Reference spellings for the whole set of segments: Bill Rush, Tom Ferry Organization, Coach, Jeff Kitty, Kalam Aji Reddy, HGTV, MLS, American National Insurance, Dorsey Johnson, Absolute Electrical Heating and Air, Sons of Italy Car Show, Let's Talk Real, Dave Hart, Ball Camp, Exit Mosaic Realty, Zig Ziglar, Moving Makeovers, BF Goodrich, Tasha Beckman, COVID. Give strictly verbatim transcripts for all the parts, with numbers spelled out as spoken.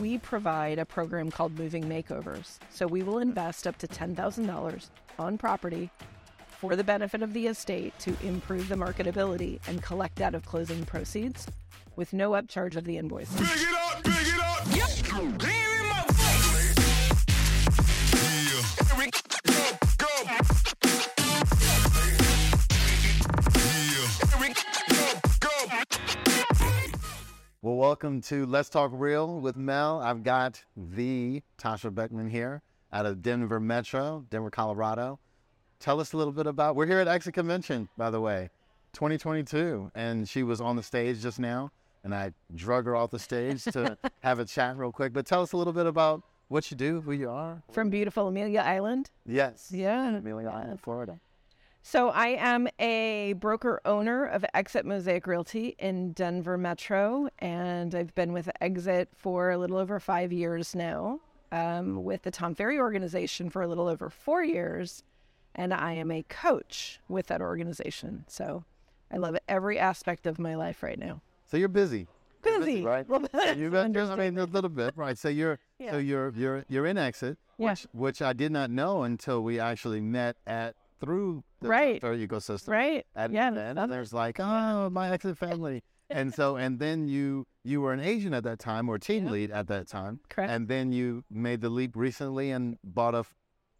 we provide a program called Moving Makeovers. So we will invest up to ten thousand dollars on property for the benefit of the estate to improve the marketability and collect out of closing proceeds with no upcharge of the invoice. Big it up, big it up. Yep. Here in my face. Yeah. Go, go. Well, welcome to Let's Talk Real with Mel. I've got the Tasha Beckman here out of Denver Metro, Denver, Colorado. Tell us a little bit about, we're here at Exit Convention, by the way, twenty twenty-two. And she was on the stage just now, and I drug her off the stage to have a chat real quick. But tell us a little bit about what you do, who you are. From beautiful Amelia Island. Yes. Yeah. Amelia Island, Florida. So I am a broker owner of Exit Mosaic Realty in Denver Metro, and I've been with Exit for a little over five years now, um, with the Tom Ferry Organization for a little over four years, and I am a coach with that organization. So I love every aspect of my life right now. So you're busy. Busy, you're busy right? Well, you've been just, I mean, a little bit, right? So you're yeah. so you're you're you're in Exit, yeah. which which I did not know until we actually met at. Through the right. ecosystem. Right. And, yeah, and then there's like, oh, my exit family. and so, and then you you were an agent at that time or team yeah. lead at that time. Correct. And then you made the leap recently and bought a,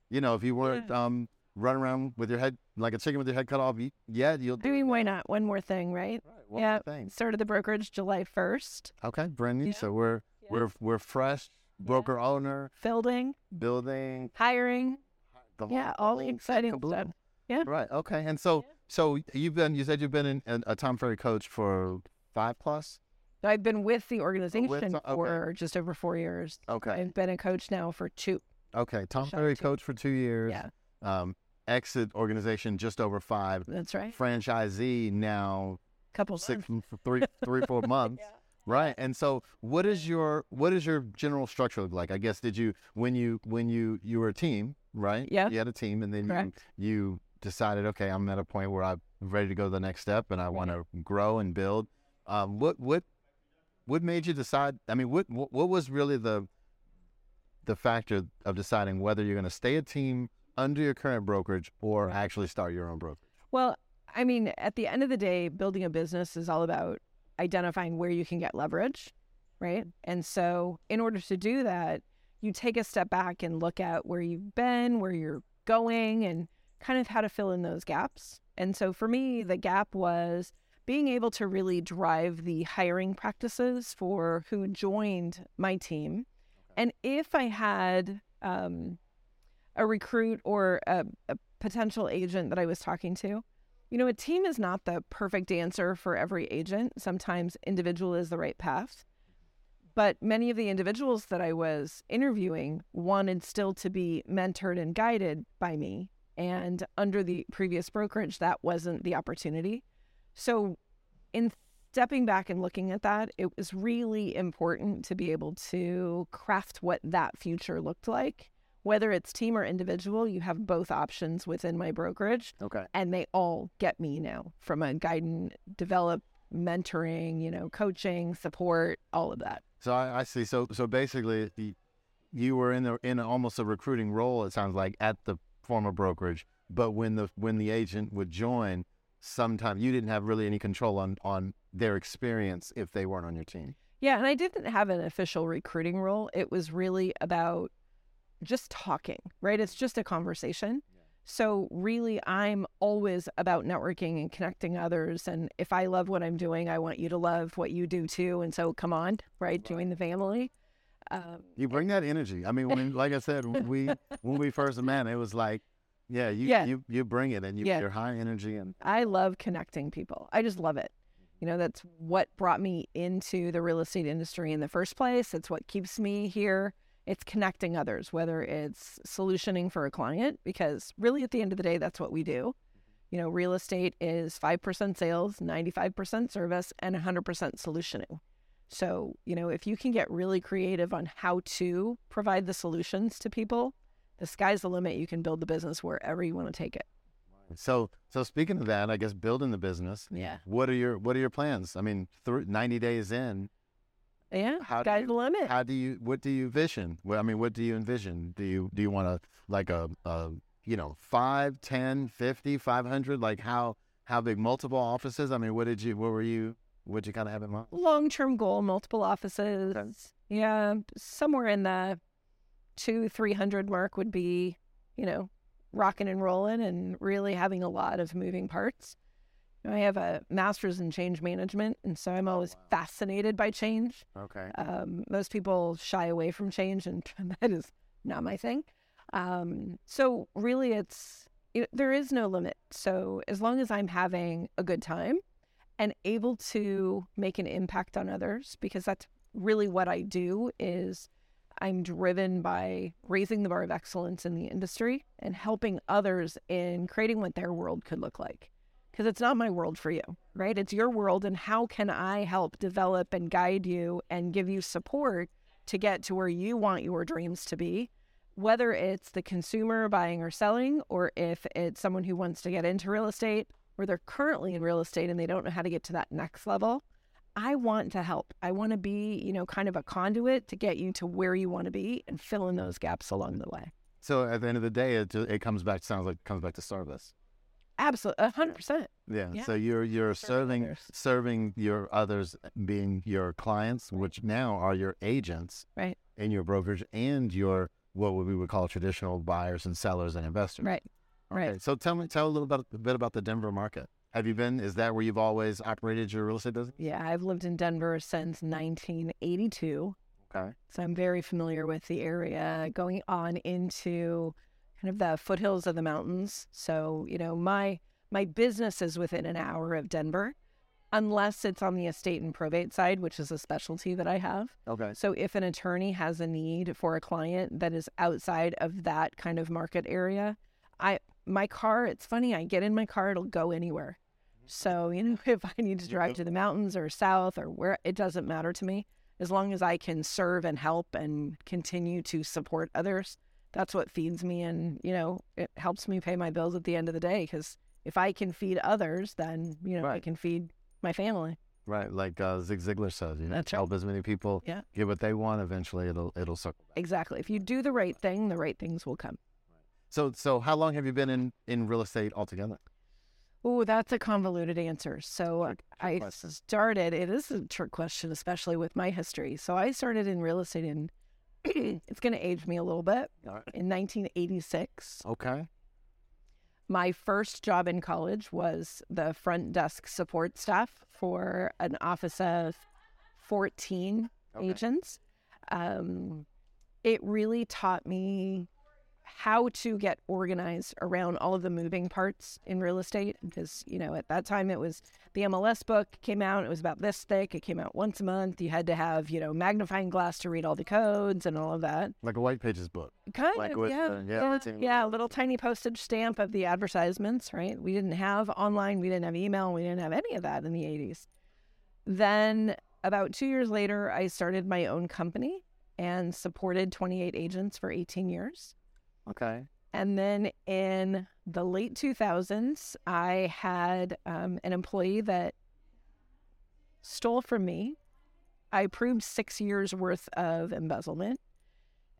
you know, if you weren't yeah. um, running around with your head, like a chicken with your head cut off, you, yeah, you'll do I mean, why not? One more thing, right? Right. One yeah. more thing. Started the brokerage July first. Okay. Brand new. Yeah. So we're, yeah. we're, we're fresh, broker yeah. owner. Building. Building. Hiring. Yeah, all the exciting stuff. Yeah. Right. Okay. And so, yeah. so you've been, you said you've been in, in, a Tom Ferry coach for five plus? I've been with the organization with, okay. for just over four years. Okay. I've been a coach now for two. Okay. Tom Ferry two. coach for two years. Yeah. Um, Exit organization just over five. That's right. Franchisee now. Couple six, months. three, three, four months. Yeah. Right. And so what is your, what is your general structure look like? I guess, did you, when you, when you, you were a team, right? Yeah. You had a team, and then you, you decided, okay, I'm at a point where I'm ready to go to the next step, and I want to grow and build. Um, what, what, what made you decide? I mean, what, what was really the, the factor of deciding whether you're going to stay a team under your current brokerage or actually start your own brokerage? Well, I mean, at the end of the day, building a business is all about identifying where you can get leverage, right? And so in order to do that, you take a step back and look at where you've been, where you're going, and kind of how to fill in those gaps. And so for me, the gap was being able to really drive the hiring practices for who joined my team. And if I had um, a recruit or a, a potential agent that I was talking to, you know, a team is not the perfect answer for every agent. Sometimes individual is the right path. But many of the individuals that I was interviewing wanted still to be mentored and guided by me. And under the previous brokerage, that wasn't the opportunity. So in stepping back and looking at that, it was really important to be able to craft what that future looked like. Whether it's team or individual, you have both options within my brokerage. Okay. And they all get me now from a guidance, develop, mentoring, you know, coaching, support, all of that. So I, I see. So so basically, the, you were in the in a, almost a recruiting role. It sounds like at the former brokerage, but when the when the agent would join, sometimes you didn't have really any control on on their experience if they weren't on your team. Yeah, and I didn't have an official recruiting role. It was really about just talking, right? It's just a conversation. Yeah. So really, I'm always about networking and connecting others. And if I love what I'm doing, I want you to love what you do too. And so come on, right? Right. Join the family. Um, you bring that energy. I mean, when, like I said, when we when we first met, it was like, yeah, you yeah. You, you bring it and you, yeah. you're high energy. And I love connecting people. I just love it. You know, that's what brought me into the real estate industry in the first place. It's what keeps me here. It's connecting others, whether it's solutioning for a client, because really at the end of the day, that's what we do. You know, real estate is five percent sales, ninety-five percent service, and one hundred percent solutioning. So, you know, if you can get really creative on how to provide the solutions to people, the sky's the limit. You can build the business wherever you want to take it. So, so speaking of that, I guess building the business, yeah. What are your, what are your plans? I mean, through ninety days in, Yeah, how sky's the limit. How do you? What do you vision? Well, I mean, what do you envision? Do you do you want to like a, a you know five, ten, fifty, five hundred? Like how how big? Multiple offices? I mean, what did you? What were you? What did you kind of have in mind? Long term goal: multiple offices. Okay. Yeah, somewhere in the two, three hundred mark would be, you know, rocking and rolling and really having a lot of moving parts. I have a master's in change management, and so I'm always oh, wow. fascinated by change. Okay. Um, most people shy away from change, and that is not my thing. Um, so really, it's it, there is no limit. So as long as I'm having a good time and able to make an impact on others, because that's really what I do, is I'm driven by raising the bar of excellence in the industry and helping others in creating what their world could look like. Because it's not my world for you, right? It's your world, and how can I help develop and guide you and give you support to get to where you want your dreams to be, whether it's the consumer buying or selling, or if it's someone who wants to get into real estate, or they're currently in real estate and they don't know how to get to that next level. I want to help. I want to be, you know, kind of a conduit to get you to where you want to be and fill in those gaps along the way. So at the end of the day, it, it comes back, sounds like it comes back to service. Absolutely, a hundred percent. Yeah. So you're you're serving serving, serving your others, being your clients, right, which now are your agents, right, in your brokerage and your what we would call traditional buyers and sellers and investors. Right. Okay. Right. So tell me, tell a little bit, a bit about the Denver market. Have you been? Is that where you've always operated your real estate business? Yeah, I've lived in Denver since nineteen eighty-two. Okay. So I'm very familiar with the area, going on into kind of the foothills of the mountains. So, you know, my my business is within an hour of Denver, unless it's on the estate and probate side, which is a specialty that I have. Okay. So if an attorney has a need for a client that is outside of that kind of market area, I my car, it's funny, I get in my car, it'll go anywhere. So, you know, if I need to drive to the mountains or south or where, it doesn't matter to me, as long as I can serve and help and continue to support others. That's what feeds me, and, you know, it helps me pay my bills at the end of the day, because if I can feed others, then, you know, right, I can feed my family. Right. Like uh, Zig Ziglar says, you know, right, help as many people yeah. get what they want. Eventually, it'll it'll circle back. Exactly. If you do the right thing, the right things will come. Right. So so how long have you been in, in real estate altogether? Oh, that's a convoluted answer. So trick, trick I question. started, it is a trick question, especially with my history. So I started in real estate in it's going to age me a little bit. Right. In nineteen eighty-six. Okay. My first job in college was the front desk support staff for an office of fourteen okay. agents. Um, it really taught me how to get organized around all of the moving parts in real estate, because, you know, at that time it was the M L S book came out. It was about this thick. It came out once a month. You had to have, you know, magnifying glass to read all the codes and all of that. Like a White Pages book. Kind like of, with, yeah. Uh, yeah, yeah, yeah, a little tiny postage stamp of the advertisements, right? We didn't have online. We didn't have email. We didn't have any of that in the eighties. Then about two years later, I started my own company and supported twenty-eight agents for eighteen years. Okay. And then in the late two thousands, I had um, an employee that stole from me. I proved six years worth of embezzlement,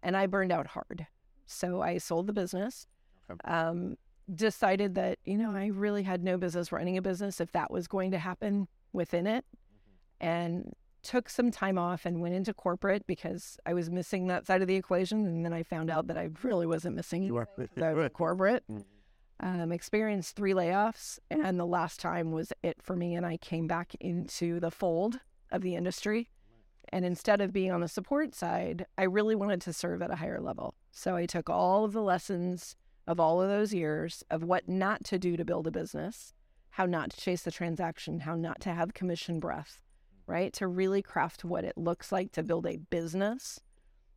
and I burned out hard. So I sold the business, okay. um, decided that, you know, I really had no business running a business if that was going to happen within it, mm-hmm. and took some time off and went into corporate because I was missing that side of the equation. And then I found out that I really wasn't missing you the corporate. Um, experienced three layoffs, and the last time was it for me. And I came back into the fold of the industry. And instead of being on the support side, I really wanted to serve at a higher level. So I took all of the lessons of all of those years of what not to do to build a business, how not to chase the transaction, how not to have commission breath, right? To really craft what it looks like to build a business.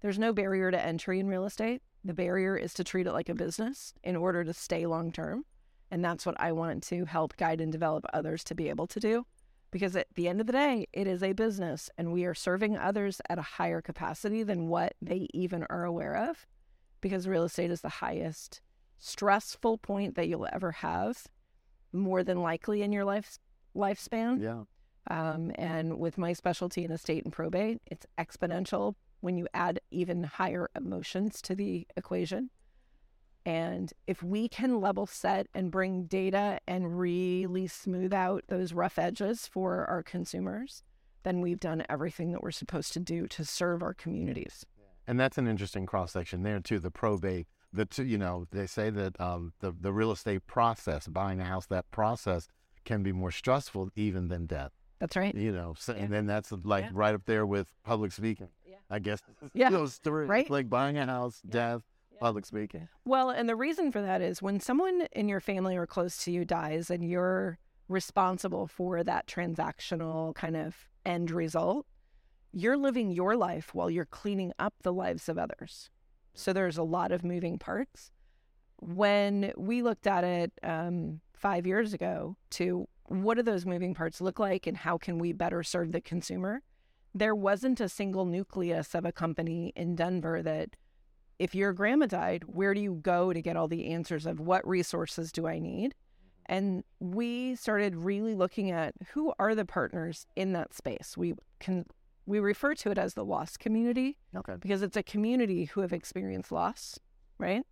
There's no barrier to entry in real estate. The barrier is to treat it like a business in order to stay long-term. And that's what I want to help guide and develop others to be able to do. Because at the end of the day, it is a business, and we are serving others at a higher capacity than what they even are aware of. Because real estate is the highest stressful point that you'll ever have, more than likely in your life lifespan. Yeah. Um, and with my specialty in estate and probate, it's exponential when you add even higher emotions to the equation. And if we can level set and bring data and really smooth out those rough edges for our consumers, then we've done everything that we're supposed to do to serve our communities. And that's an interesting cross-section there too, the probate, the two, you know, they say that um, the, the real estate process, buying a house, that process can be more stressful even than death. That's right. You know, so, yeah. And then that's like yeah. right up there with public speaking, yeah. I guess. Yeah. Those three, right? Like buying a house, yeah. death, yeah. public speaking. Well, and the reason for that is when someone in your family or close to you dies and you're responsible for that transactional kind of end result, you're living your life while you're cleaning up the lives of others. So there's a lot of moving parts. When we looked at it um, five years ago to what do those moving parts look like and how can we better serve the consumer, there wasn't a single nucleus of a company in Denver that if your grandma died, where do you go to get all the answers of what resources do I need? And we started really looking at who are the partners in that space. We can we refer to it as the loss community, okay, because it's a community who have experienced loss, right?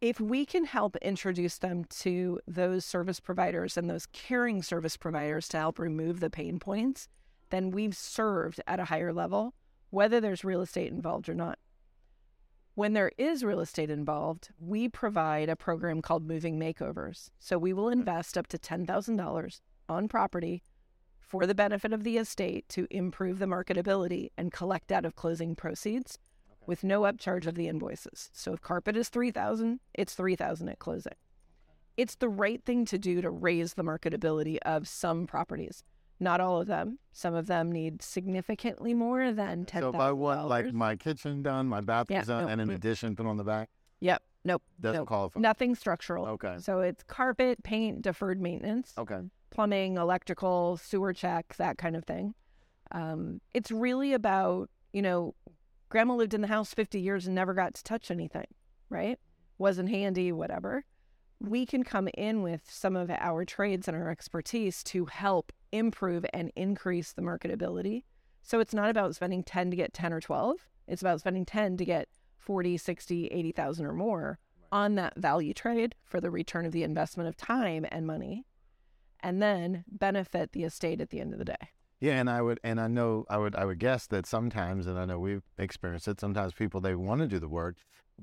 If we can help introduce them to those service providers and those caring service providers to help remove the pain points, then we've served at a higher level, whether there's real estate involved or not. When there is real estate involved, we provide a program called Moving Makeovers. So we will invest up to ten thousand dollars on property for the benefit of the estate to improve the marketability and collect out of closing proceeds okay. with no upcharge of the invoices. So if carpet is three thousand dollars, it's three thousand dollars at closing. It's the right thing to do to raise the marketability of some properties. Not all of them. Some of them need significantly more than ten thousand dollars. So if I want like my kitchen done, my bathroom yeah, done, nope. and an addition put on the back? Yep. Nope. Doesn't nope. qualify. Nothing structural. Okay. So it's carpet, paint, deferred maintenance. Okay. Plumbing, electrical, sewer check, that kind of thing. Um, it's really about, you know, grandma lived in the house fifty years and never got to touch anything, right? Wasn't handy, whatever. We can come in with some of our trades and our expertise to help improve and increase the marketability. So it's not about spending ten to get ten or twelve. It's about spending ten to get forty, sixty, eighty thousand or more on that value trade for the return of the investment of time and money, and then benefit the estate at the end of the day. Yeah, and I would, and I know, I would, I would guess that sometimes, and I know we've experienced it, sometimes people, they want to do the work,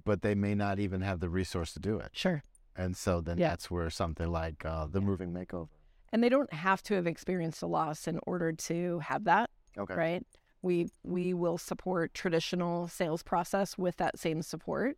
but they may not even have the resource to do it. Sure. And so then yeah. that's where something like uh, the yeah. Moving Makeover. And they don't have to have experienced a loss in order to have that, okay. right? We we will support traditional sales process with that same support.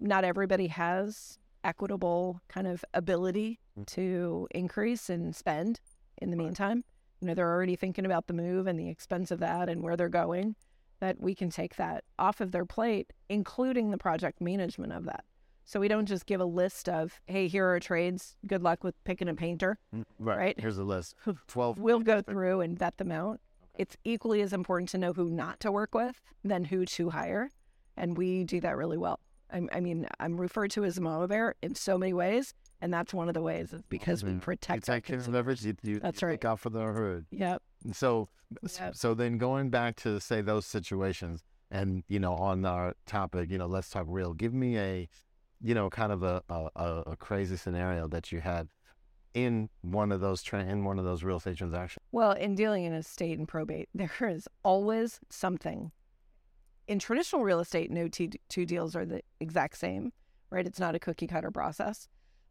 Not everybody has equitable kind of ability mm-hmm. to increase and spend in the right. meantime. You know, they're already thinking about the move and the expense of that and where they're going, that we can take that off of their plate, including the project management of that. So we don't just give a list of, hey, here are trades. Good luck with picking a painter, right? right? Here's a list. twelve We'll go through and vet them out. Okay. It's equally as important to know who not to work with than who to hire. And we do that really well. I, I mean, I'm referred to as a mama bear in so many ways. And that's one of the ways because we protect you take our leverage. You, you, that's you right. Look out for the hood. Yep. And so, yep. so then going back to, say, those situations and, you know, on our topic, you know, let's talk real. Give me a... you know, kind of a, a, a crazy scenario that you had in one of those tra- in one of those real estate transactions. Well, in dealing in estate and probate, there is always something. In traditional real estate, no t- two deals are the exact same, right? It's not a cookie cutter process,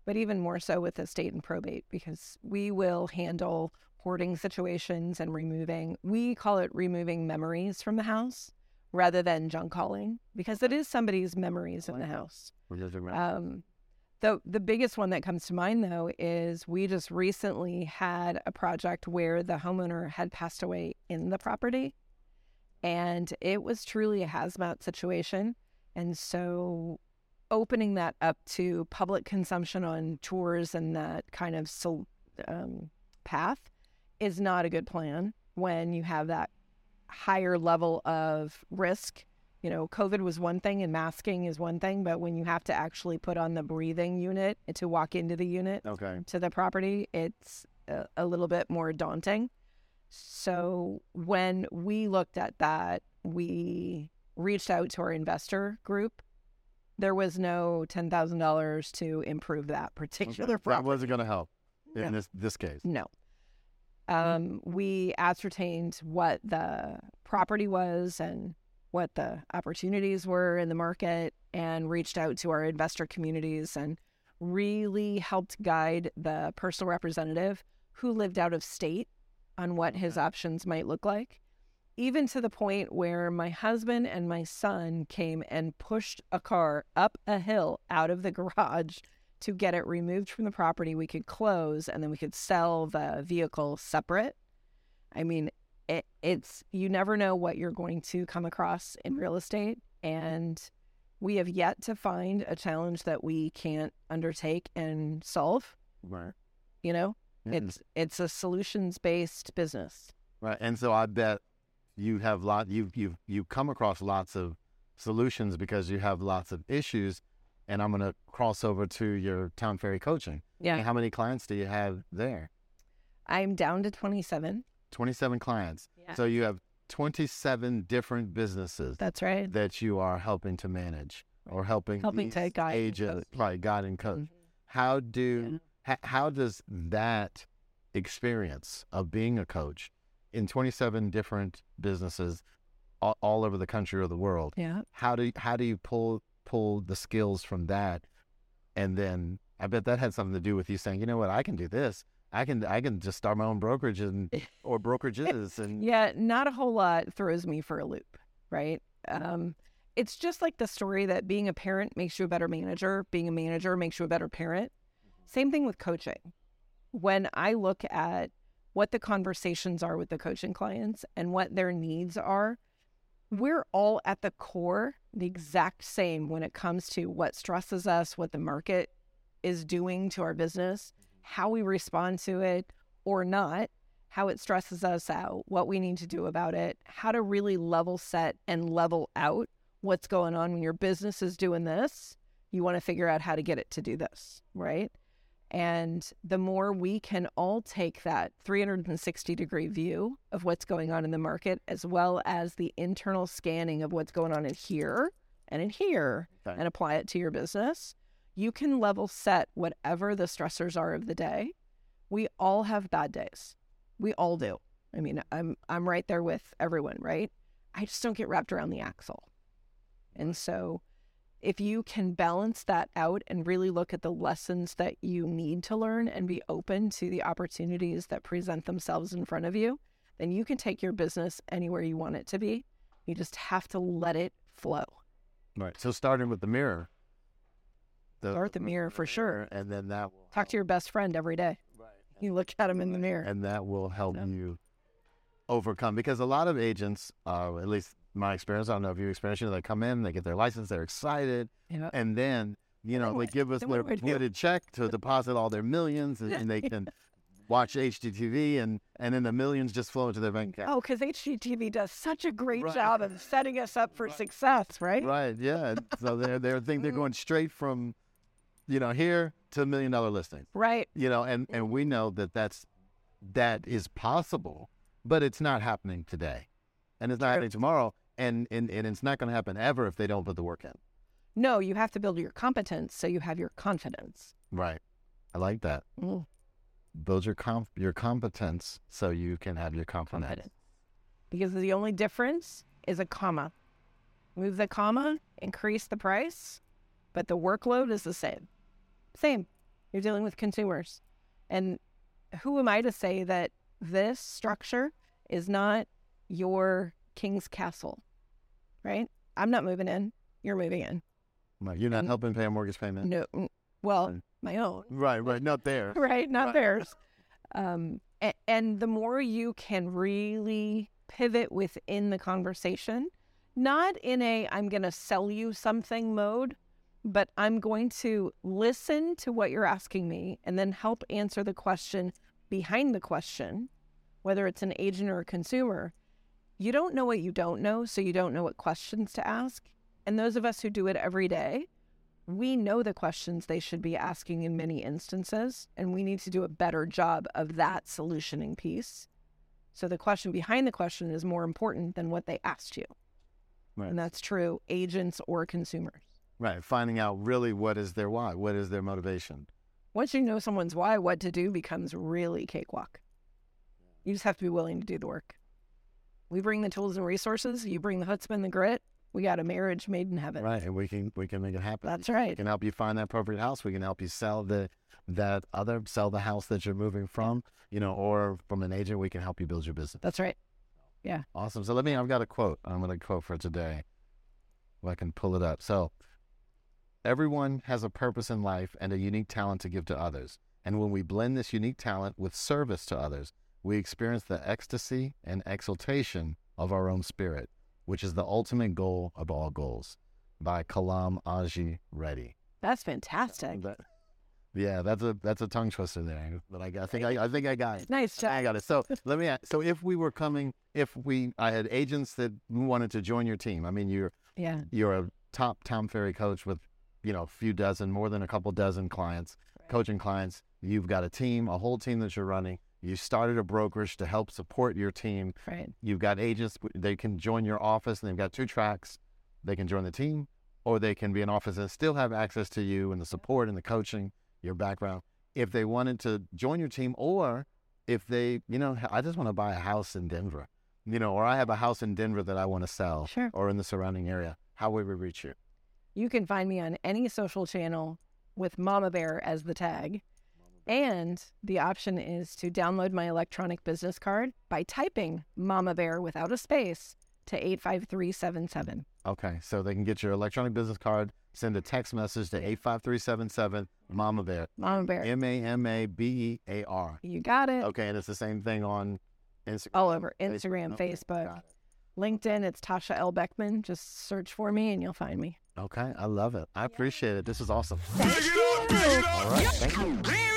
but even more so with estate and probate because we will handle hoarding situations and removing, we call it removing memories from the house rather than junk hauling because it is somebody's memories in the house. Um, the, the biggest one that comes to mind, though, is we just recently had a project where the homeowner had passed away in the property, and it was truly a hazmat situation. And so opening that up to public consumption on tours and that kind of um, path is not a good plan when you have that higher level of risk. You know, COVID was one thing and masking is one thing, but when you have to actually put on the breathing unit to walk into the unit okay. to the property, it's a, a little bit more daunting. So when we looked at that, we reached out to our investor group. There was no ten thousand dollars to improve that particular okay. property. That wasn't going to help in no. this, this case. No. Um, we ascertained what the property was and what the opportunities were in the market, and reached out to our investor communities and really helped guide the personal representative who lived out of state on what his options might look like, even to the point where my husband and my son came and pushed a car up a hill out of the garage to get it removed from the property. We could close, and then we could sell the vehicle separate. I mean, it, it's, you never know what you're going to come across in real estate. And we have yet to find a challenge that we can't undertake and solve. Right. You know, yeah. it's, it's a solutions-based business. Right. And so I bet you have lot, you've, you've, you've come across lots of solutions because you have lots of issues. And I'm going to cross over to your Tom Ferry coaching. Yeah. And how many clients do you have there? I'm down to twenty-seven. twenty-seven clients. Yeah. So you have twenty-seven different businesses. That's right. That you are helping to manage or helping, helping to guide agents, right, guide and coach. Mm-hmm. How do yeah. ha, how does that experience of being a coach in twenty-seven different businesses all, all over the country or the world? Yeah. How do how do you pull pull the skills from that? And then I bet that had something to do with you saying, you know what, I can do this. I can I can just start my own brokerage and or brokerages. And yeah, not a whole lot throws me for a loop, right? Um, it's just like the story that being a parent makes you a better manager. Being a manager makes you a better parent. Same thing with coaching. When I look at what the conversations are with the coaching clients and what their needs are, we're all at the core the exact same when it comes to what stresses us, what the market is doing to our business, how we respond to it or not, how it stresses us out, what we need to do about it, how to really level set and level out what's going on when your business is doing this. You want to figure out how to get it to do this, right? And the more we can all take that three sixty degree view of what's going on in the market, as well as the internal scanning of what's going on in here and in here, okay, and apply it to your business, you can level set whatever the stressors are of the day. We all have bad days. We all do. I mean, I'm I'm right there with everyone, right? I just don't get wrapped around the axle. And so if you can balance that out and really look at the lessons that you need to learn and be open to the opportunities that present themselves in front of you, then you can take your business anywhere you want it to be. You just have to let it flow. Right. So starting with the mirror. The, Start the mirror for sure. And then that will Talk help. to your best friend every day. Right. You look at him in the mirror. And that will help so. you overcome. Because a lot of agents, uh, at least my experience, I don't know if you experience, you know, they come in, they get their license, they're excited, yeah. and then, you know, then they what, give us their bloated check to deposit all their millions, and, and they can watch H G T V, and, and then the millions just flow into their bank account. Oh, because H G T V does such a great right. job of setting us up for right. success, right? Right, yeah. So they're, they're, think they're going straight from, you know, here to a million dollar listing. Right. You know, and, and we know that that's, that is possible, but it's not happening today. And it's not happening tomorrow. And, and, and it's not going to happen ever if they don't put the work in. No, you have to build your competence so you have your confidence. Right. I like that. Mm. Build your comp- your competence so you can have your confidence. confidence. Because the only difference is a comma. Move the comma, increase the price, but the workload is the same. Same. You're dealing with consumers. And who am I to say that this structure is not your king's castle, right? I'm not moving in. You're moving in. Right. You're not and, helping pay a mortgage payment. No. Well, and, my own. Right, right. Not theirs. right, not right. theirs. Um, and, and the more you can really pivot within the conversation, not in a I'm going to sell you something mode, but I'm going to listen to what you're asking me and then help answer the question behind the question, whether it's an agent or a consumer. You don't know what you don't know, so you don't know what questions to ask. And those of us who do it every day, we know the questions they should be asking in many instances, and we need to do a better job of that solutioning piece So the question behind the question is more important than what they asked you. Right. And that's true, agents or consumers. Right. Finding out really what is their why, what is their motivation. Once you know someone's why, what to do becomes really cakewalk. You just have to be willing to do the work. We bring the tools and resources. You bring the chutzpah and the grit. We got a marriage made in heaven. Right. And we can we can make it happen. That's right. We can help you find that appropriate house. We can help you sell the that other, sell the house that you're moving from, you know, or from an agent, we can help you build your business. That's right. Yeah. Awesome. So let me, I've got a quote. I'm going to quote for today. If I can pull it up. So everyone has a purpose in life and a unique talent to give to others. And when we blend this unique talent with service to others, we experience the ecstasy and exaltation of our own spirit, which is the ultimate goal of all goals, by Kalam Aji Reddy. That's fantastic. That, yeah, that's a that's a tongue twister there, but I, I think I, I think I got it. Nice job. I got it. So let me ask, so if we were coming, if we, I had agents that wanted to join your team. I mean, you're yeah, you're a top Tom Ferry coach with, you know, a few dozen, more than a couple dozen clients, right. coaching clients. You've got a team, a whole team that you're running. You started a brokerage to help support your team. Right. You've got agents, they can join your office, and they've got two tracks. They can join the team, or they can be an office and still have access to you and the support and the coaching, your background. If they wanted to join your team, or if they, you know, I just want to buy a house in Denver, you know, or I have a house in Denver that I want to sell, sure. or in the surrounding area, how would we reach you? You can find me on any social channel with Mama Bear as the tag. And the option is to download my electronic business card by typing Mama Bear without a space to eight five three seven seven. Okay, so they can get your electronic business card, send a text message to eight five three seven seven, Mama Bear. Mama Bear. M A M A B E A R. You got it. Okay, and it's the same thing on Instagram. All over, Instagram, Facebook, Facebook LinkedIn. It's Tasha L. Beckman. Just search for me and you'll find me. Okay, I love it. I appreciate it. This is awesome. Thank you. All right, thank you.